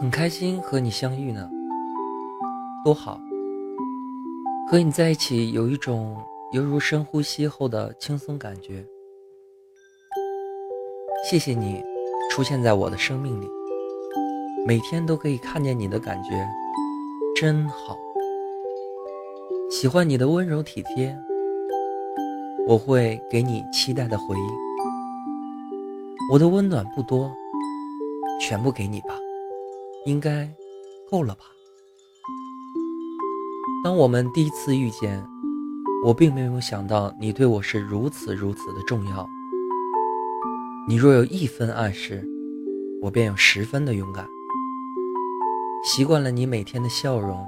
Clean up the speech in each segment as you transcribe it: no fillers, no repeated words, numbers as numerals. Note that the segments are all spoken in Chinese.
很开心和你相遇呢，多好。和你在一起有一种犹如深呼吸后的轻松感觉。谢谢你出现在我的生命里，每天都可以看见你的感觉真好。喜欢你的温柔体贴，我会给你期待的回应。我的温暖不多，全部给你吧，应该够了吧。当我们第一次遇见，我并没有想到你对我是如此的重要。你若有一分暗示，我便有10分的勇敢。习惯了你每天的笑容，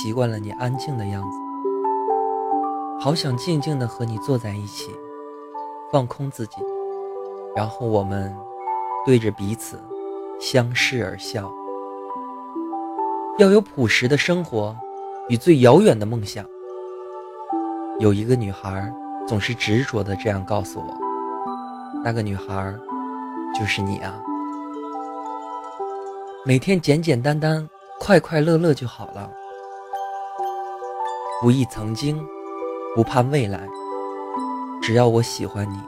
习惯了你安静的样子，好想静静地和你坐在一起，放空自己，然后我们对着彼此相视而笑。要有朴实的生活与最遥远的梦想。有一个女孩总是执着地这样告诉我，那个女孩就是你啊。每天简简单单快快乐乐就好了，不忆曾经，不盼未来，只要我喜欢你，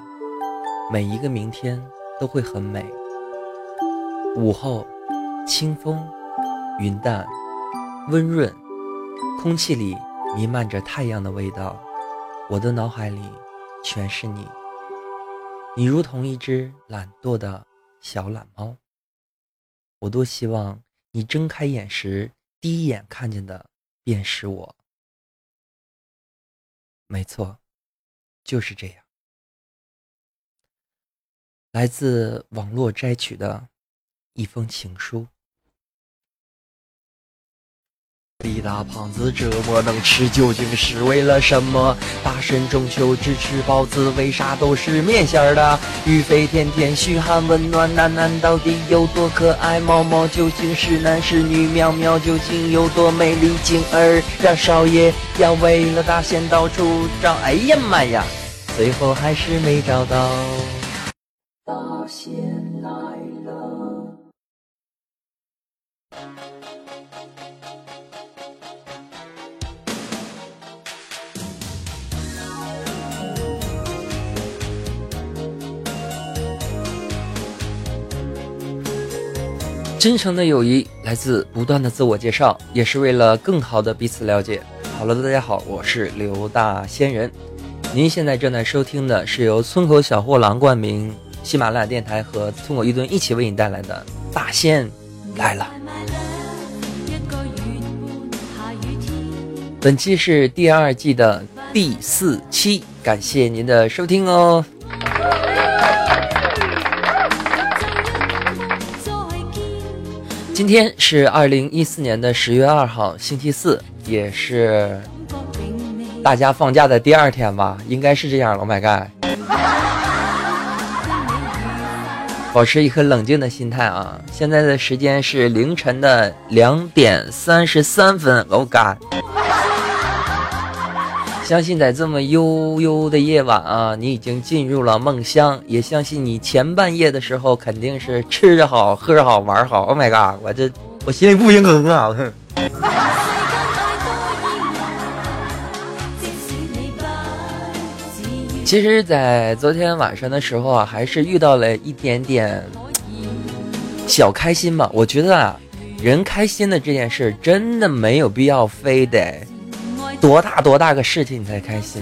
每一个明天都会很美。午后清风云淡温润，空气里弥漫着太阳的味道，我的脑海里全是你。你如同一只懒惰的小懒猫，我多希望你睁开眼时，第一眼看见的便是我。没错，就是这样。来自网络摘取的一封情书。李大胖子折磨能吃究竟是为了什么？大神中秋只吃包子，为啥都是面馅儿的？玉飞天天嘘寒问暖，楠楠到底有多可爱？猫猫究竟是男是女？喵喵究竟有多美丽？景儿让少爷要为了大仙到处找，哎呀妈呀，最后还是没找到。大仙来了。真诚的友谊来自不断的自我介绍，也是为了更好的彼此了解。好了，大家好，我是刘大仙人。您现在正在收听的是由村口小货郎冠名喜马拉雅电台和村口一吨一起为你带来的《大仙来了》。本期是第2季的第4期，感谢您的收听哦。今天是2014年的10月2号，星期四，也是大家放假的第2天吧，应该是这样了。Oh my god！ 保持一颗冷静的心态啊！现在的时间是凌晨的2:33。Oh god！ 相信在这么悠悠的夜晚啊，你已经进入了梦乡，也相信你前半夜的时候肯定是吃着好喝着好玩好。 Oh my god， 我心里不平衡啊。其实在昨天晚上的时候啊，还是遇到了一点点小开心吧。我觉得啊，人开心的这件事真的没有必要非得多大个事情你才开心。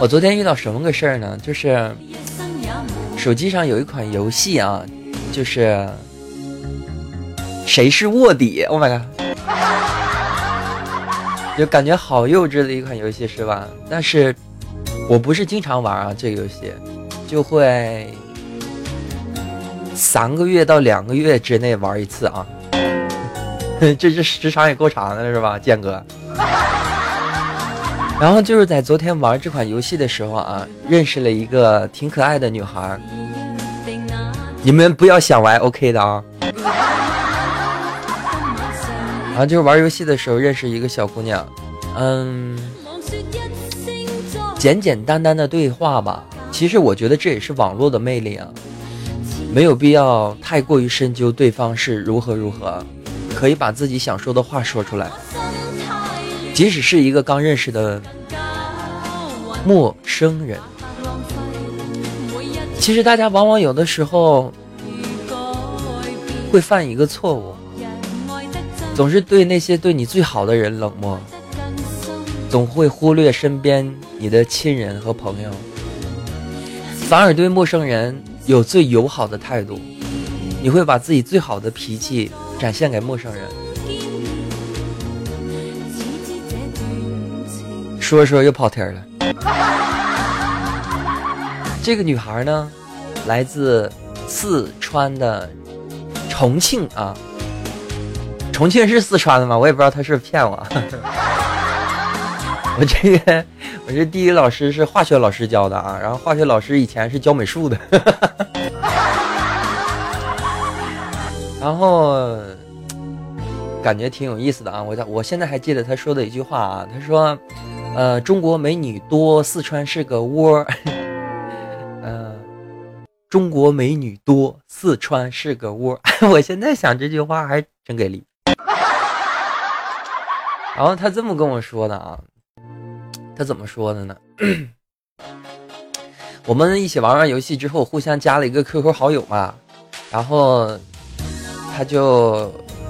我昨天遇到什么个事儿呢？就是手机上有一款游戏啊，就是谁是卧底。 Oh my god， 就感觉好幼稚的一款游戏是吧？但是我不是经常玩啊，这个游戏就会3个月到2个月之内玩一次啊。这时长也够长的是吧，建哥？然后就是在昨天玩这款游戏的时候啊，认识了一个挺可爱的女孩，你们不要想歪 OK 的啊。然后就是玩游戏的时候认识一个小姑娘，简简单单的对话吧。其实我觉得这也是网络的魅力啊，没有必要太过于深究对方是如何如何，可以把自己想说的话说出来。即使是一个刚认识的陌生人，其实大家往往有的时候会犯一个错误，总是对那些对你最好的人冷漠，总会忽略身边你的亲人和朋友，反而对陌生人有最友好的态度。你会把自己最好的脾气展现给陌生人。说说又跑题了。这个女孩呢，来自四川的重庆啊，重庆是四川的吗？我也不知道，她是骗我。我这第一老师是化学老师教的啊，然后化学老师以前是教美术的，然后感觉挺有意思的啊。我现在还记得他说的一句话啊，他说，中国美女多，四川是个窝。中国美女多，四川是个窝。我现在想这句话还真给力。然后他这么跟我说的啊。他怎么说的呢？我们一起玩游戏之后互相加了一个 QQ 好友嘛，然后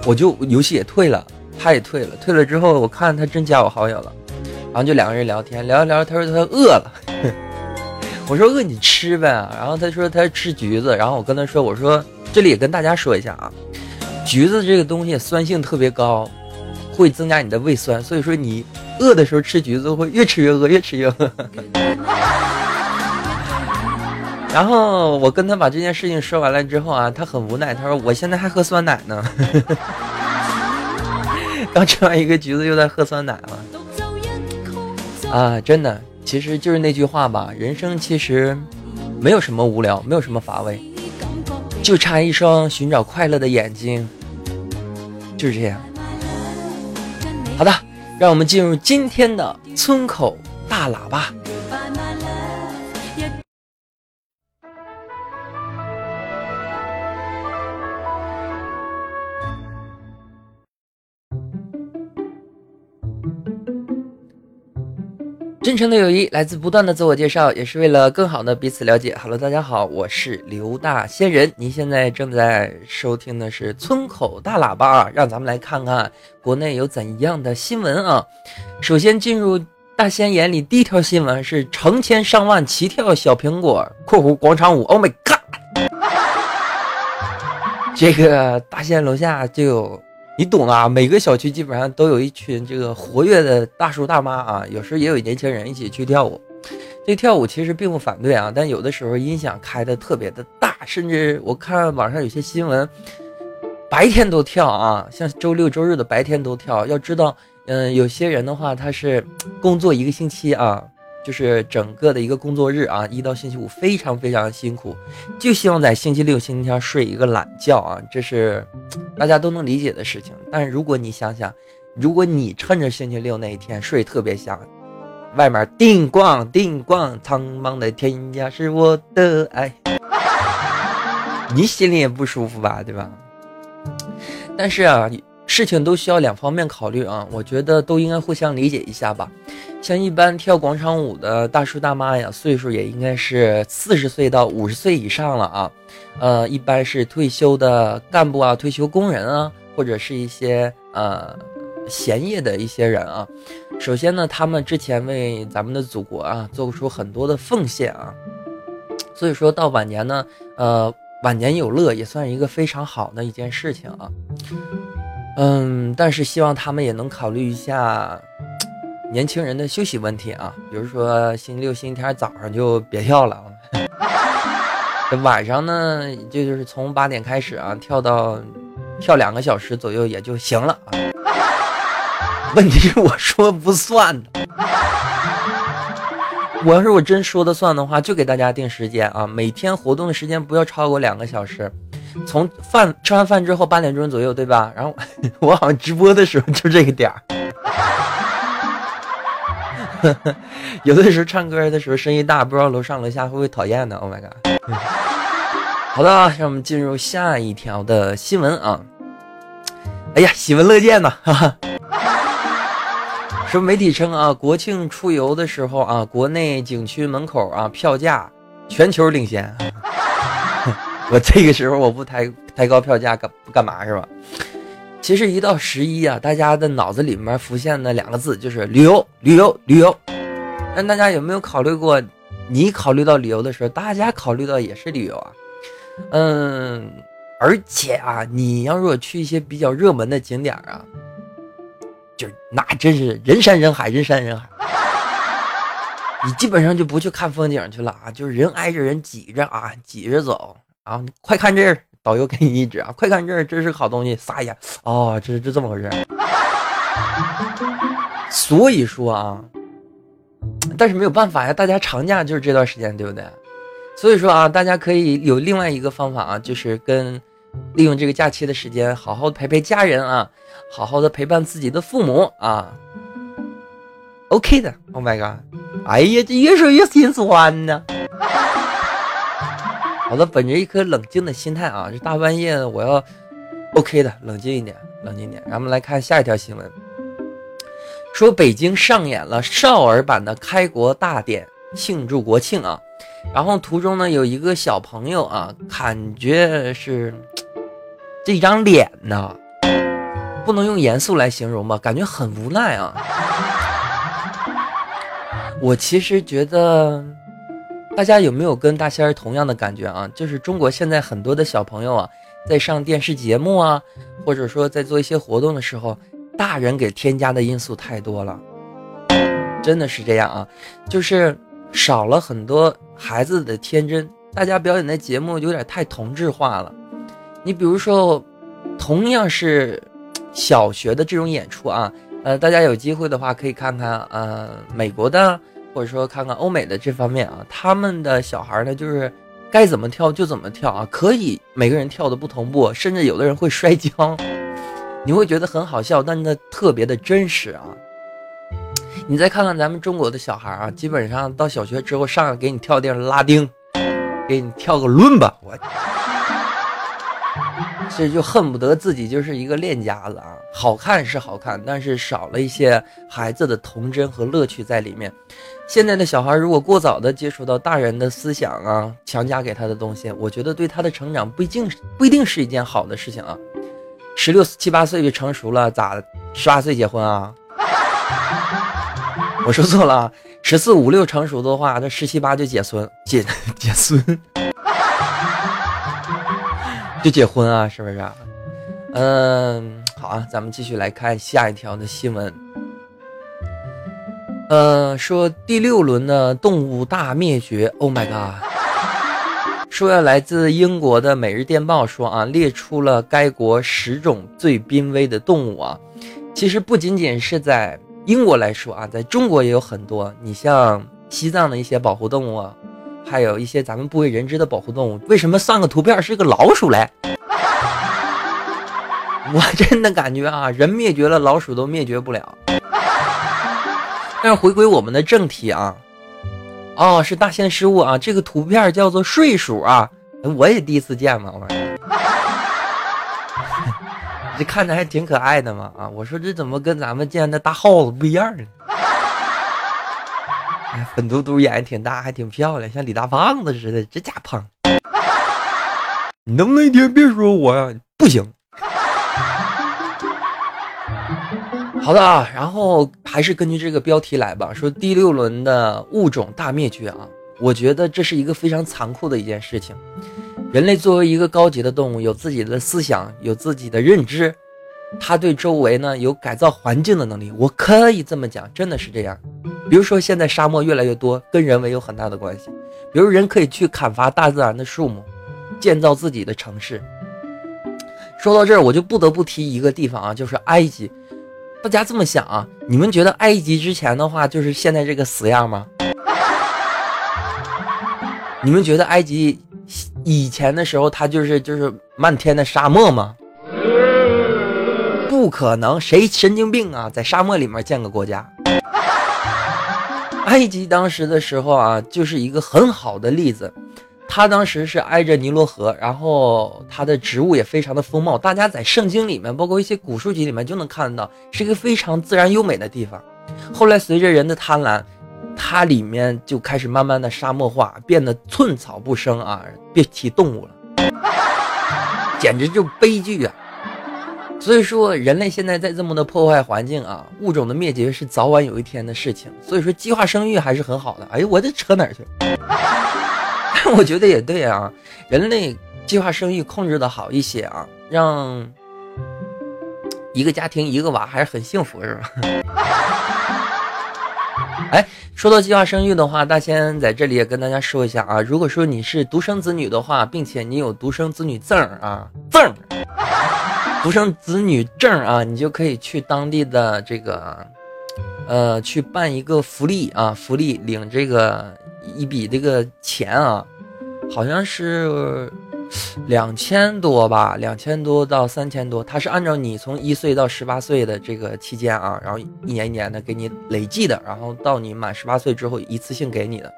我就游戏也退了，他也退了之后，我看他真加我好友了，然后就两个人聊天聊一聊，他说他饿了。我说饿你吃呗，然后他说他吃橘子，然后我跟他说，我说这里也跟大家说一下啊，橘子这个东西酸性特别高，会增加你的胃酸，所以说你饿的时候吃橘子会越吃越饿，越吃越饿。然后我跟他把这件事情说完了之后啊，他很无奈，他说我现在还喝酸奶呢。刚吃完一个橘子又在喝酸奶了啊，真的，其实就是那句话吧，人生其实没有什么无聊，没有什么乏味，就差一双寻找快乐的眼睛，就是这样。好的，让我们进入今天的村口大喇叭。真诚的友谊来自不断的自我介绍，也是为了更好的彼此了解。Hello， 大家好，我是刘大仙人，您现在正在收听的是村口大喇叭啊，让咱们来看看国内有怎样的新闻啊。首先进入大仙眼里第一条新闻是成千上万起跳小苹果（括弧广场舞）。Oh my god！ 这个大仙楼下就有。你懂啊，每个小区基本上都有一群这个活跃的大叔大妈啊，有时也有年轻人一起去跳舞。这跳舞其实并不反对啊，但有的时候音响开的特别的大，甚至我看网上有些新闻，白天都跳啊，像周六周日的白天都跳。要知道，有些人的话他是工作一个星期啊，就是整个的一个工作日啊，一到星期五非常非常辛苦，就希望在星期六星期天睡一个懒觉啊，这是大家都能理解的事情。但是如果你想想，如果你趁着星期六那一天睡特别香，外面叮咣叮咣，苍茫的天涯是我的爱，你心里也不舒服吧，对吧？但是啊，事情都需要两方面考虑啊，我觉得都应该互相理解一下吧。像一般跳广场舞的大叔大妈呀，岁数也应该是40岁到50岁以上了啊，一般是退休的干部啊、退休工人啊，或者是一些闲业的一些人啊。首先呢，他们之前为咱们的祖国啊做出很多的奉献啊，所以说到晚年呢，晚年有乐也算是一个非常好的一件事情啊。但是希望他们也能考虑一下年轻人的休息问题啊，比如说星期六星期天早上就别跳了，晚上呢就是从8点开始啊，跳2个小时左右也就行了啊。问题是我说不算的，我要是我真说的算的话，就给大家定时间啊，每天活动的时间不要超过2个小时，从吃完饭之后8点钟左右，对吧？然后我好像直播的时候就这个点儿。有的时候唱歌的时候声音大，不知道楼上楼下会不会讨厌呢 ？Oh my god！好的，让我们进入下一条的新闻啊。哎呀，喜闻乐见呢，哈哈。说媒体称啊，国庆出游的时候啊，国内景区门口啊，票价全球领先。我这个时候我不抬高票价干嘛是吧？其实一到十一啊，大家的脑子里面浮现的两个字就是旅游，旅游，旅游。但大家有没有考虑过，你考虑到旅游的时候，大家考虑到也是旅游啊？嗯，而且啊，你要如果去一些比较热门的景点啊，就那真是人山人海，人山人海。你基本上就不去看风景去了啊，就是人挨着人挤着啊，挤着走啊，快看这儿。导游给你一指啊，快看这儿，这是好东西，撒一下哦，这这么回事。所以说啊，但是没有办法呀，大家长假就是这段时间，对不对？所以说啊，大家可以有另外一个方法啊，就是利用这个假期的时间，好好陪陪家人啊，好好的陪伴自己的父母啊。OK 的 ，Oh my god！ 哎呀，这越说越心酸呢。好的，本着一颗冷静的心态啊，这大半夜的我要 OK 的，冷静一点，冷静一点。咱们来看下一条新闻，说北京上演了少儿版的开国大典，庆祝国庆啊。然后途中呢，有一个小朋友啊，感觉是这张脸呢，不能用严肃来形容吧，感觉很无奈啊。我其实觉得。大家有没有跟大仙儿同样的感觉啊？就是中国现在很多的小朋友啊，在上电视节目啊，或者说在做一些活动的时候，大人给添加的因素太多了，真的是这样啊，就是少了很多孩子的天真。大家表演的节目有点太同质化了。你比如说，同样是小学的这种演出啊，大家有机会的话可以看看美国的。或者说看看欧美的这方面啊，他们的小孩呢就是该怎么跳就怎么跳啊，可以每个人跳的不同步，甚至有的人会摔跤，你会觉得很好笑，但是特别的真实啊。你再看看咱们中国的小孩啊，基本上到小学之后上给你跳点拉丁，给你跳个伦巴，我这就恨不得自己就是一个练家子啊！好看是好看，但是少了一些孩子的童真和乐趣在里面。现在的小孩如果过早的接触到大人的思想啊，强加给他的东西，我觉得对他的成长不一定是一件好的事情啊。16、17、18岁就成熟了，咋18岁结婚啊？我说错了，14、15、6成熟的话，这17、18就结孙。就结婚啊，是不是？好啊，咱们继续来看下一条的新闻。说第6轮的动物大灭绝 ，Oh my god！ 说要来自英国的《每日电报》说啊，列出了该国10种最濒危的动物啊。其实不仅仅是在英国来说啊，在中国也有很多。你像西藏的一些保护动物啊。还有一些咱们不为人知的保护动物，为什么上个图片是个老鼠嘞？我真的感觉啊，人灭绝了，老鼠都灭绝不了。但是回归我们的正题啊，哦，是大仙失误啊，这个图片叫做睡鼠啊，我也第一次见嘛，我这看着还挺可爱的嘛啊，我说这怎么跟咱们见的大耗子不一样呢？粉嘟嘟，眼挺大，还挺漂亮，像李大胖子似的，这家胖。你能不能一天别说我呀？不行。好的啊，然后还是根据这个标题来吧。说第6轮的物种大灭绝啊，我觉得这是一个非常残酷的一件事情。人类作为一个高级的动物，有自己的思想，有自己的认知，它对周围呢有改造环境的能力。我可以这么讲，真的是这样。比如说现在沙漠越来越多，跟人为有很大的关系。比如人可以去砍伐大自然的树木，建造自己的城市。说到这儿，我就不得不提一个地方啊，就是埃及。大家这么想啊，你们觉得埃及之前的话就是现在这个死样吗？你们觉得埃及以前的时候它就是漫天的沙漠吗？不可能，谁神经病啊，在沙漠里面建个国家。埃及当时的时候啊，就是一个很好的例子。他当时是挨着尼罗河，然后他的植物也非常的丰茂，大家在圣经里面包括一些古书籍里面就能看到，是一个非常自然优美的地方。后来随着人的贪婪，它里面就开始慢慢的沙漠化，变得寸草不生啊，别提动物了，简直就悲剧啊。所以说人类现在在这么的破坏环境啊，物种的灭绝是早晚有一天的事情，所以说计划生育还是很好的。哎呦，我这扯哪儿去但我觉得也对啊，人类计划生育控制的好一些啊，让一个家庭一个娃还是很幸福，是吧？哎，说到计划生育的话，大仙在这里也跟大家说一下啊，如果说你是独生子女的话，并且你有独生子女证啊，独生子女证啊，你就可以去当地的这个去办一个福利啊，福利领这个一笔这个钱啊，好像是2000多吧，2000多到3000多，它是按照你从1岁到18岁的这个期间啊，然后一年一年的给你累计的，然后到你满18岁之后一次性给你的。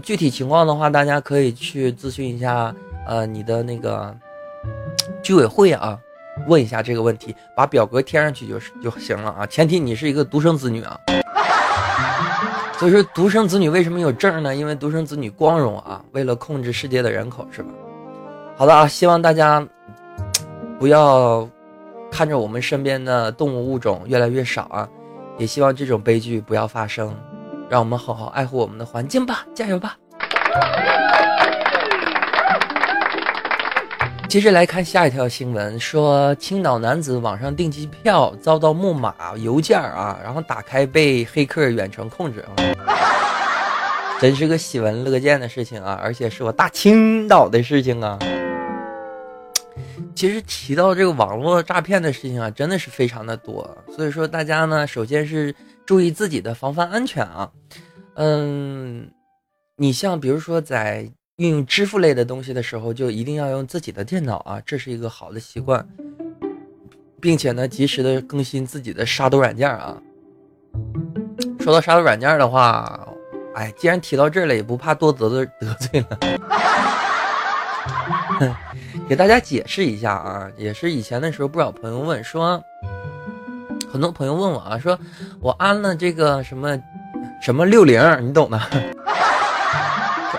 具体情况的话，大家可以去咨询一下你的那个居委会啊。问一下这个问题，把表格贴上去就行了啊，前提你是一个独生子女啊。所以说独生子女为什么有证呢？因为独生子女光荣啊，为了控制世界的人口，是吧？好的啊，希望大家不要看着我们身边的动物物种越来越少啊，也希望这种悲剧不要发生，让我们好好爱护我们的环境吧，加油吧。接着来看下一条新闻，说青岛男子网上订机票遭到木马邮件啊，然后打开被黑客远程控制啊，真是个喜闻乐见的事情啊，而且是我大青岛的事情啊。其实提到这个网络诈骗的事情啊，真的是非常的多，所以说大家呢，首先是注意自己的防范安全啊。你像比如说在运用支付类的东西的时候，就一定要用自己的电脑啊，这是一个好的习惯，并且呢及时的更新自己的杀毒软件啊。说到杀毒软件的话，哎，既然提到这了，也不怕多得罪了给大家解释一下啊，也是以前的时候不少朋友问说，很多朋友问我啊，说我安了这个什么60，你懂的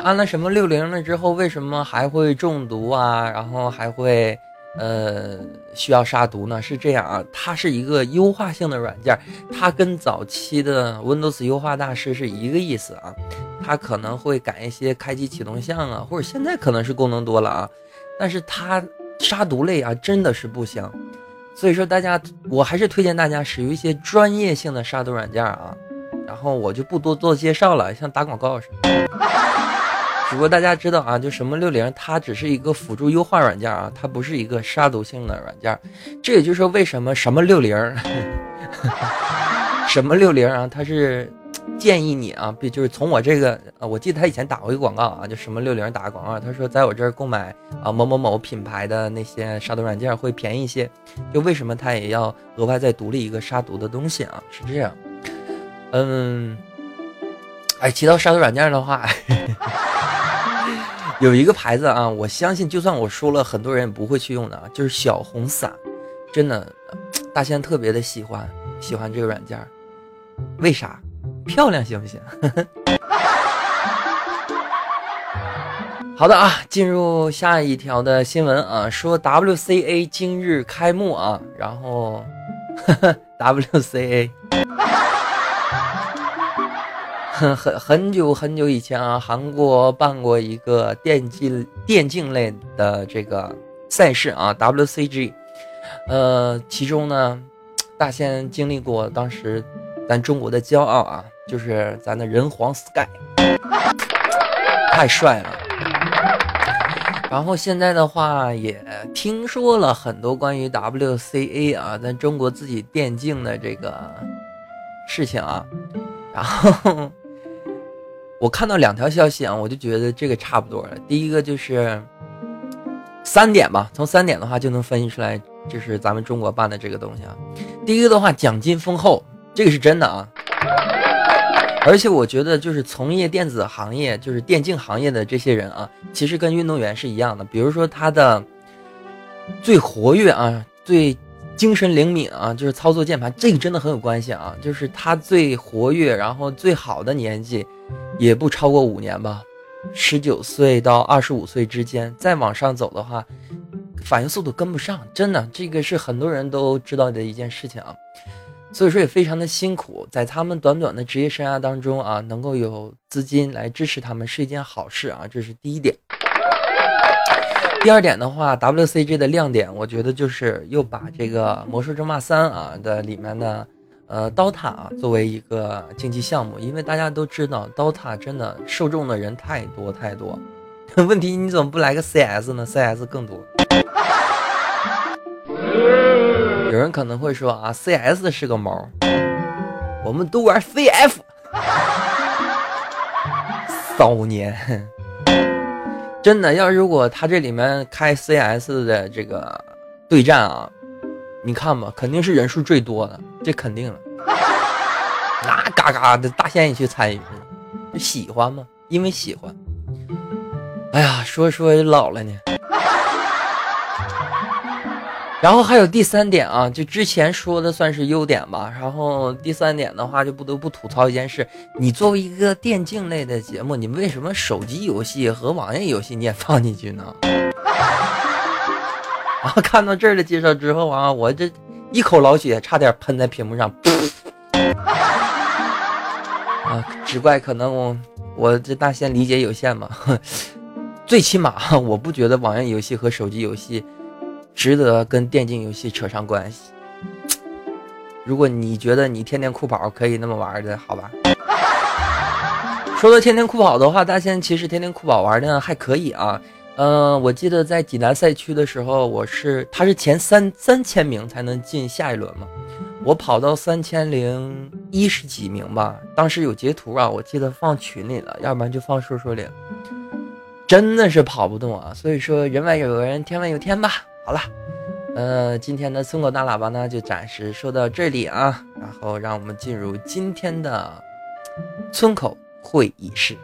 安了什么60了之后，为什么还会中毒啊？然后还会需要杀毒呢？是这样啊，它是一个优化性的软件，它跟早期的 Windows 优化大师是一个意思啊。它可能会改一些开机启动项啊，或者现在可能是功能多了啊，但是它杀毒类啊真的是不行。所以说大家，我还是推荐大家使用一些专业性的杀毒软件啊。然后我就不多做介绍了，像打广告似的。只不过大家知道啊，就什么60，它只是一个辅助优化软件啊，它不是一个杀毒性的软件。这也就是说为什么什么60啊，它是建议你啊，就是从我这个，我记得他以前打过一个广告啊，就什么60打个广告，他说在我这儿购买啊某某某品牌的那些杀毒软件会便宜一些，就为什么他也要额外再独立一个杀毒的东西啊，是这样。哎，提到杀毒软件的话，有一个牌子啊，我相信就算我说了，很多人也不会去用的啊，就是小红伞。真的，大仙特别的喜欢这个软件，为啥？漂亮行不行？好的啊，进入下一条的新闻啊，说 WCA 今日开幕啊，然后WCA 很久以前啊，韩国办过一个电竞类的这个赛事啊 ，WCG， 其中呢，大仙经历过当时咱中国的骄傲啊，就是咱的人皇 Sky， 太帅了。然后现在的话，也听说了很多关于 WCA 啊，咱中国自己电竞的这个事情啊，然后。我看到2条消息啊，我就觉得这个差不多了。第一个就是3点吧，从3点的话就能分析出来，就是咱们中国办的这个东西啊。第一个的话，奖金丰厚，这个是真的啊。而且我觉得就是从业电子行业，就是电竞行业的这些人啊，其实跟运动员是一样的。比如说他的最活跃啊，最精神灵敏啊，就是操作键盘，这个真的很有关系啊。就是他最活跃，然后最好的年纪也不超过5年吧，19岁到25岁之间，再往上走的话，反应速度跟不上，真的，这个是很多人都知道的一件事情啊。所以说也非常的辛苦，在他们短短的职业生涯当中啊，能够有资金来支持他们是一件好事啊，这是第一点。第二点的话 ，WCG 的亮点，我觉得就是又把这个《魔兽争霸3》啊的里面的DOTA 啊作为一个竞技项目，因为大家都知道 DOTA 真的受众的人太多，问题你怎么不来个 CS 呢 ？CS 更多。有人可能会说啊 ，CS 是个毛，我们都玩 CF， 骚年，真的要如果他这里面开 CS 的这个对战啊，你看吧，肯定是人数最多的，这肯定了，那嘎嘎的大仙也去参与，喜欢吗？因为喜欢。哎呀，说也老了呢。然后还有第三点啊，就之前说的算是优点吧，然后第三点的话就不得不吐槽一件事，你作为一个电竞类的节目，你为什么手机游戏和网页游戏你也放进去呢？然后看到这儿的介绍之后啊，我这一口老血差点喷在屏幕上，啊，只怪可能我这大仙理解有限嘛，最起码我不觉得网页游戏和手机游戏值得跟电竞游戏扯上关系。如果你觉得你天天酷跑可以那么玩的，好吧。说到天天酷跑的话，大仙其实天天酷跑玩的还可以啊。我记得在济南赛区的时候，他是前3000名才能进下一轮嘛。我跑到3010几名吧，当时有截图啊，我记得放群里了，要不然就放说说里了。真的是跑不动啊，所以说人外有人，天外有天吧。好了，今天的村口大喇叭呢就暂时说到这里啊，然后让我们进入今天的村口会议室。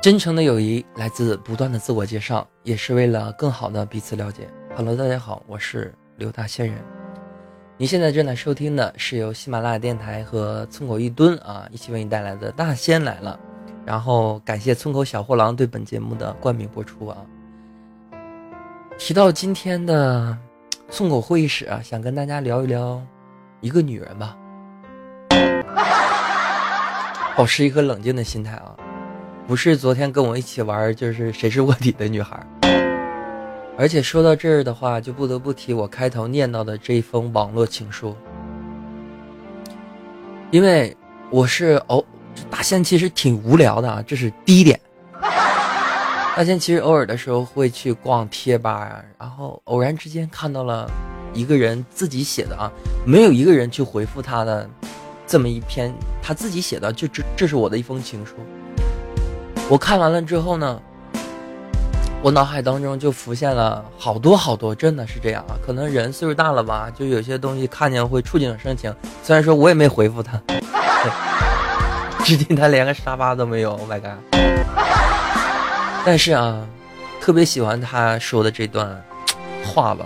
真诚的友谊来自不断的自我介绍，也是为了更好的彼此了解。Hello， 大家好，我是刘大仙人。你现在正在收听的是由喜马拉雅电台和村口一蹲啊一起为你带来的大仙来了，然后感谢村口小货郎对本节目的冠名播出啊。提到今天的村口会议室啊，想跟大家聊一聊一个女人吧，保持一颗冷静的心态啊，不是昨天跟我一起玩就是谁是卧底的女孩。而且说到这儿的话，就不得不提我开头念到的这一封网络情书，因为我是大仙其实挺无聊的啊，这是第一点。大仙其实偶尔的时候会去逛贴吧啊，然后偶然之间看到了一个人自己写的啊，没有一个人去回复他的这么一篇他自己写的，就这是我的一封情书。我看完了之后呢，我脑海当中就浮现了好多，真的是这样啊！可能人岁数大了吧，就有些东西看见会触景生情。虽然说我也没回复他，至今他连个沙发都没有 ，Oh my god！ 但是啊，特别喜欢他说的这段话吧，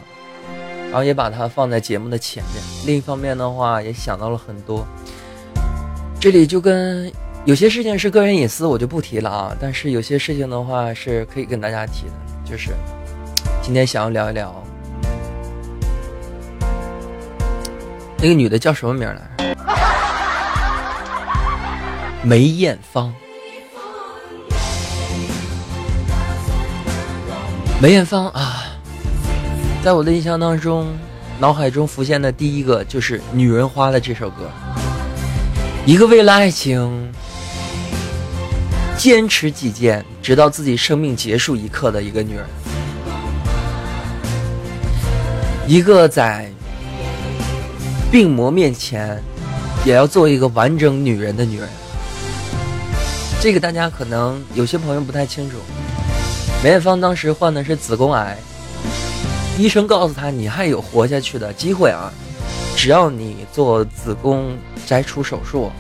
然后也把它放在节目的前面。另一方面的话，也想到了很多。这里就跟。有些事情是个人隐私，我就不提了啊。但是有些事情的话是可以跟大家提的，就是今天想要聊一聊那个女的叫什么名来着？梅艳芳。梅艳芳啊，在我的印象当中，脑海中浮现的第一个就是《女人花》的这首歌，一个为了爱情。坚持己见，直到自己生命结束一刻的一个女人，一个在病魔面前也要做一个完整女人的女人，这个大家可能有些朋友不太清楚，梅艳芳当时患的是子宫癌，医生告诉她你还有活下去的机会啊，只要你做子宫摘除手术。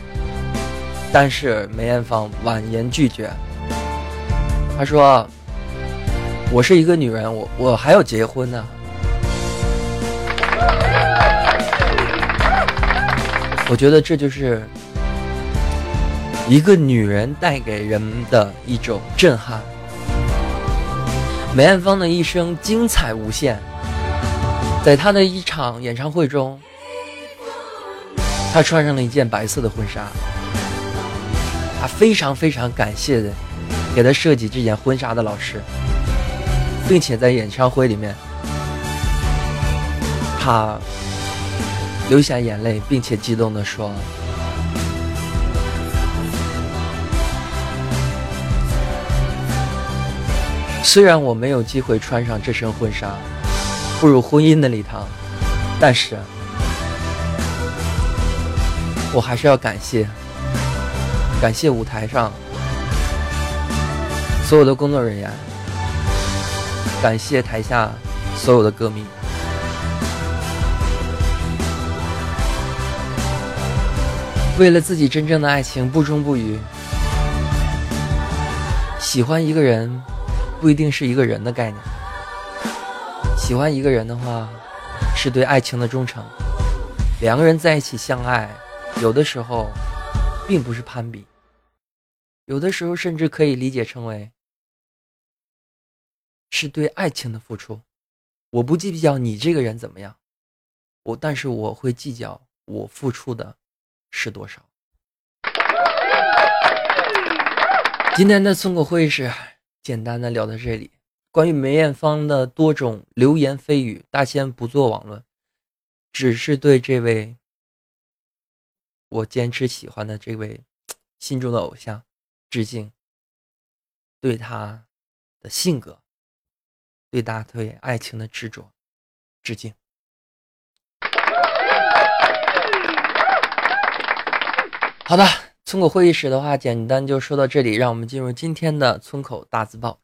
但是梅艳芳婉言拒绝，她说我是一个女人，我还要结婚呢。我觉得这就是一个女人带给人的一种震撼。梅艳芳的一生精彩无限，在她的一场演唱会中，她穿上了一件白色的婚纱。她非常非常感谢给她设计这件婚纱的老师，并且在演唱会里面她流下眼泪，并且激动地说，虽然我没有机会穿上这身婚纱步入婚姻的礼堂，但是我还是要感谢舞台上所有的工作人员，感谢台下所有的歌迷。为了自己真正的爱情不忠不渝，喜欢一个人不一定是一个人的概念，喜欢一个人的话是对爱情的忠诚。两个人在一起相爱，有的时候并不是攀比，有的时候甚至可以理解成为是对爱情的付出。我不计较你这个人怎么样，但是我会计较我付出的是多少。今天的村口会议室简单的聊到这里，关于梅艳芳的多种流言蜚语大仙不做网论，只是对这位我坚持喜欢的这位心中的偶像致敬，对他的性格，对他对爱情的执着致敬。好的，村口会议室的话简单就说到这里，让我们进入今天的村口大字报。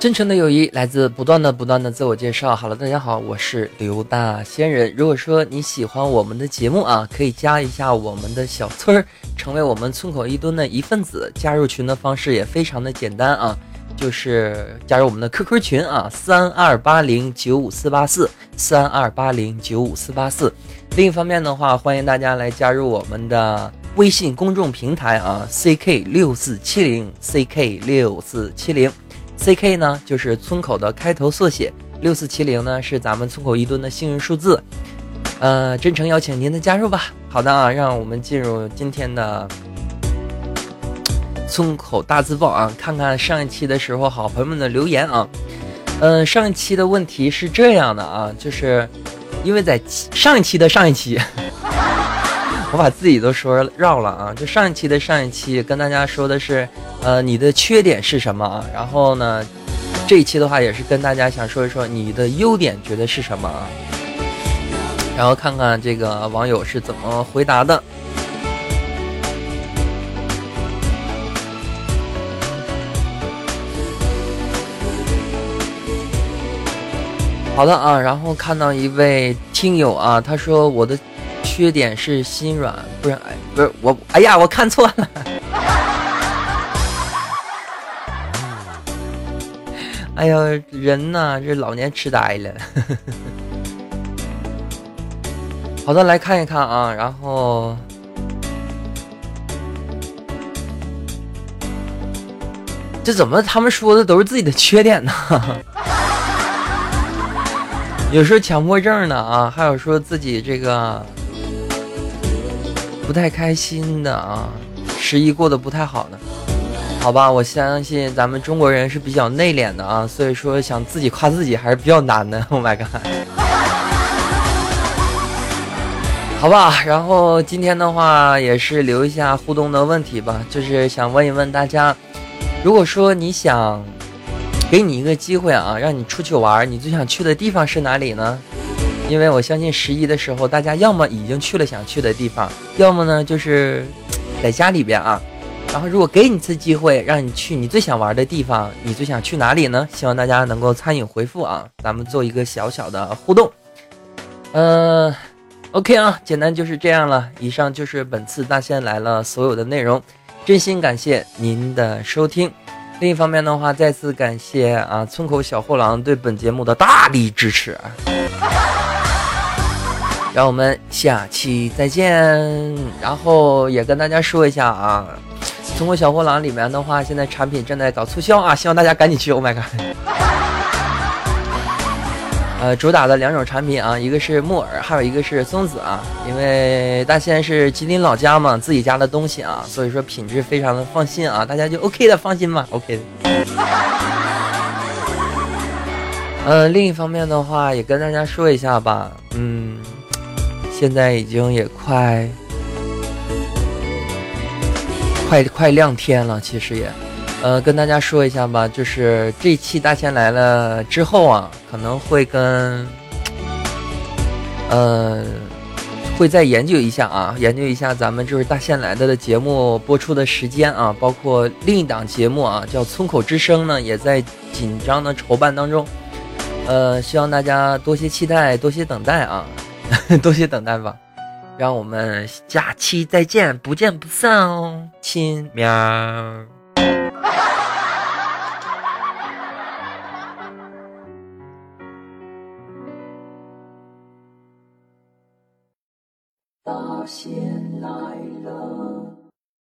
真诚的友谊来自不断的自我介绍。好了，大家好，我是刘大仙人。如果说你喜欢我们的节目啊，可以加一下我们的小村，成为我们村口一蹲的一份子。加入群的方式也非常的简单啊，就是加入我们的 QQ 群啊，328095484328095484，3280954843。另一方面的话，欢迎大家来加入我们的微信公众平台啊， ck6470。CK 呢就是村口的开头缩写，6470呢是咱们村口一蹲的幸运数字，真诚邀请您的加入吧。好的啊，让我们进入今天的村口大字报啊，看看上一期的时候好朋友们的留言啊。上一期的问题是这样的啊，就是因为在上一期的上一期我把自己都说绕了啊！就上一期的上一期跟大家说的是，你的缺点是什么啊？然后呢，这一期的话也是跟大家想说一说你的优点觉得是什么啊？然后看看这个网友是怎么回答的。好的啊，然后看到一位听友啊，他说我的缺点是心软，不是我，哎呀，我看错了。哎呀，人呢，这老年痴呆了。好的，来看一看啊，然后这怎么他们说的都是自己的缺点呢？有时候强迫症呢啊，还有说自己这个不太开心的啊，11过得不太好的。好吧，我相信咱们中国人是比较内敛的啊，所以说想自己夸自己还是比较难的。Oh my god！好吧，然后今天的话也是留一下互动的问题吧，就是想问一问大家，如果说你想给你一个机会啊，让你出去玩，你最想去的地方是哪里呢？因为我相信11的时候，大家要么已经去了想去的地方，要么呢就是在家里边啊。然后如果给你一次机会，让你去你最想玩的地方，你最想去哪里呢？希望大家能够参与回复啊，咱们做一个小小的互动。OK 啊，简单就是这样了。以上就是本次大仙来了所有的内容，真心感谢您的收听。另一方面的话，再次感谢啊村口小货郎对本节目的大力支持啊！让我们下期再见。然后也跟大家说一下啊，村口小货郎里面的话，现在产品正在搞促销啊，希望大家赶紧去。Oh my god！ 主打的2种产品啊，一个是木耳，还有一个是松子啊。因为大仙是吉林老家嘛，自己家的东西啊，所以说品质非常的放心啊，大家就 OK 的放心吧 ，OK 的。另一方面的话，也跟大家说一下吧，现在已经也快亮天了，其实也。跟大家说一下吧，就是这一期大仙来了之后啊，可能会跟，会再研究一下啊，研究一下咱们就是大仙来的节目播出的时间啊，包括另一档节目啊，叫《村口之声》呢，也在紧张的筹办当中，希望大家多些期待，多些等待啊，多些等待吧，让我们下期再见，不见不散哦，亲喵。大仙来了。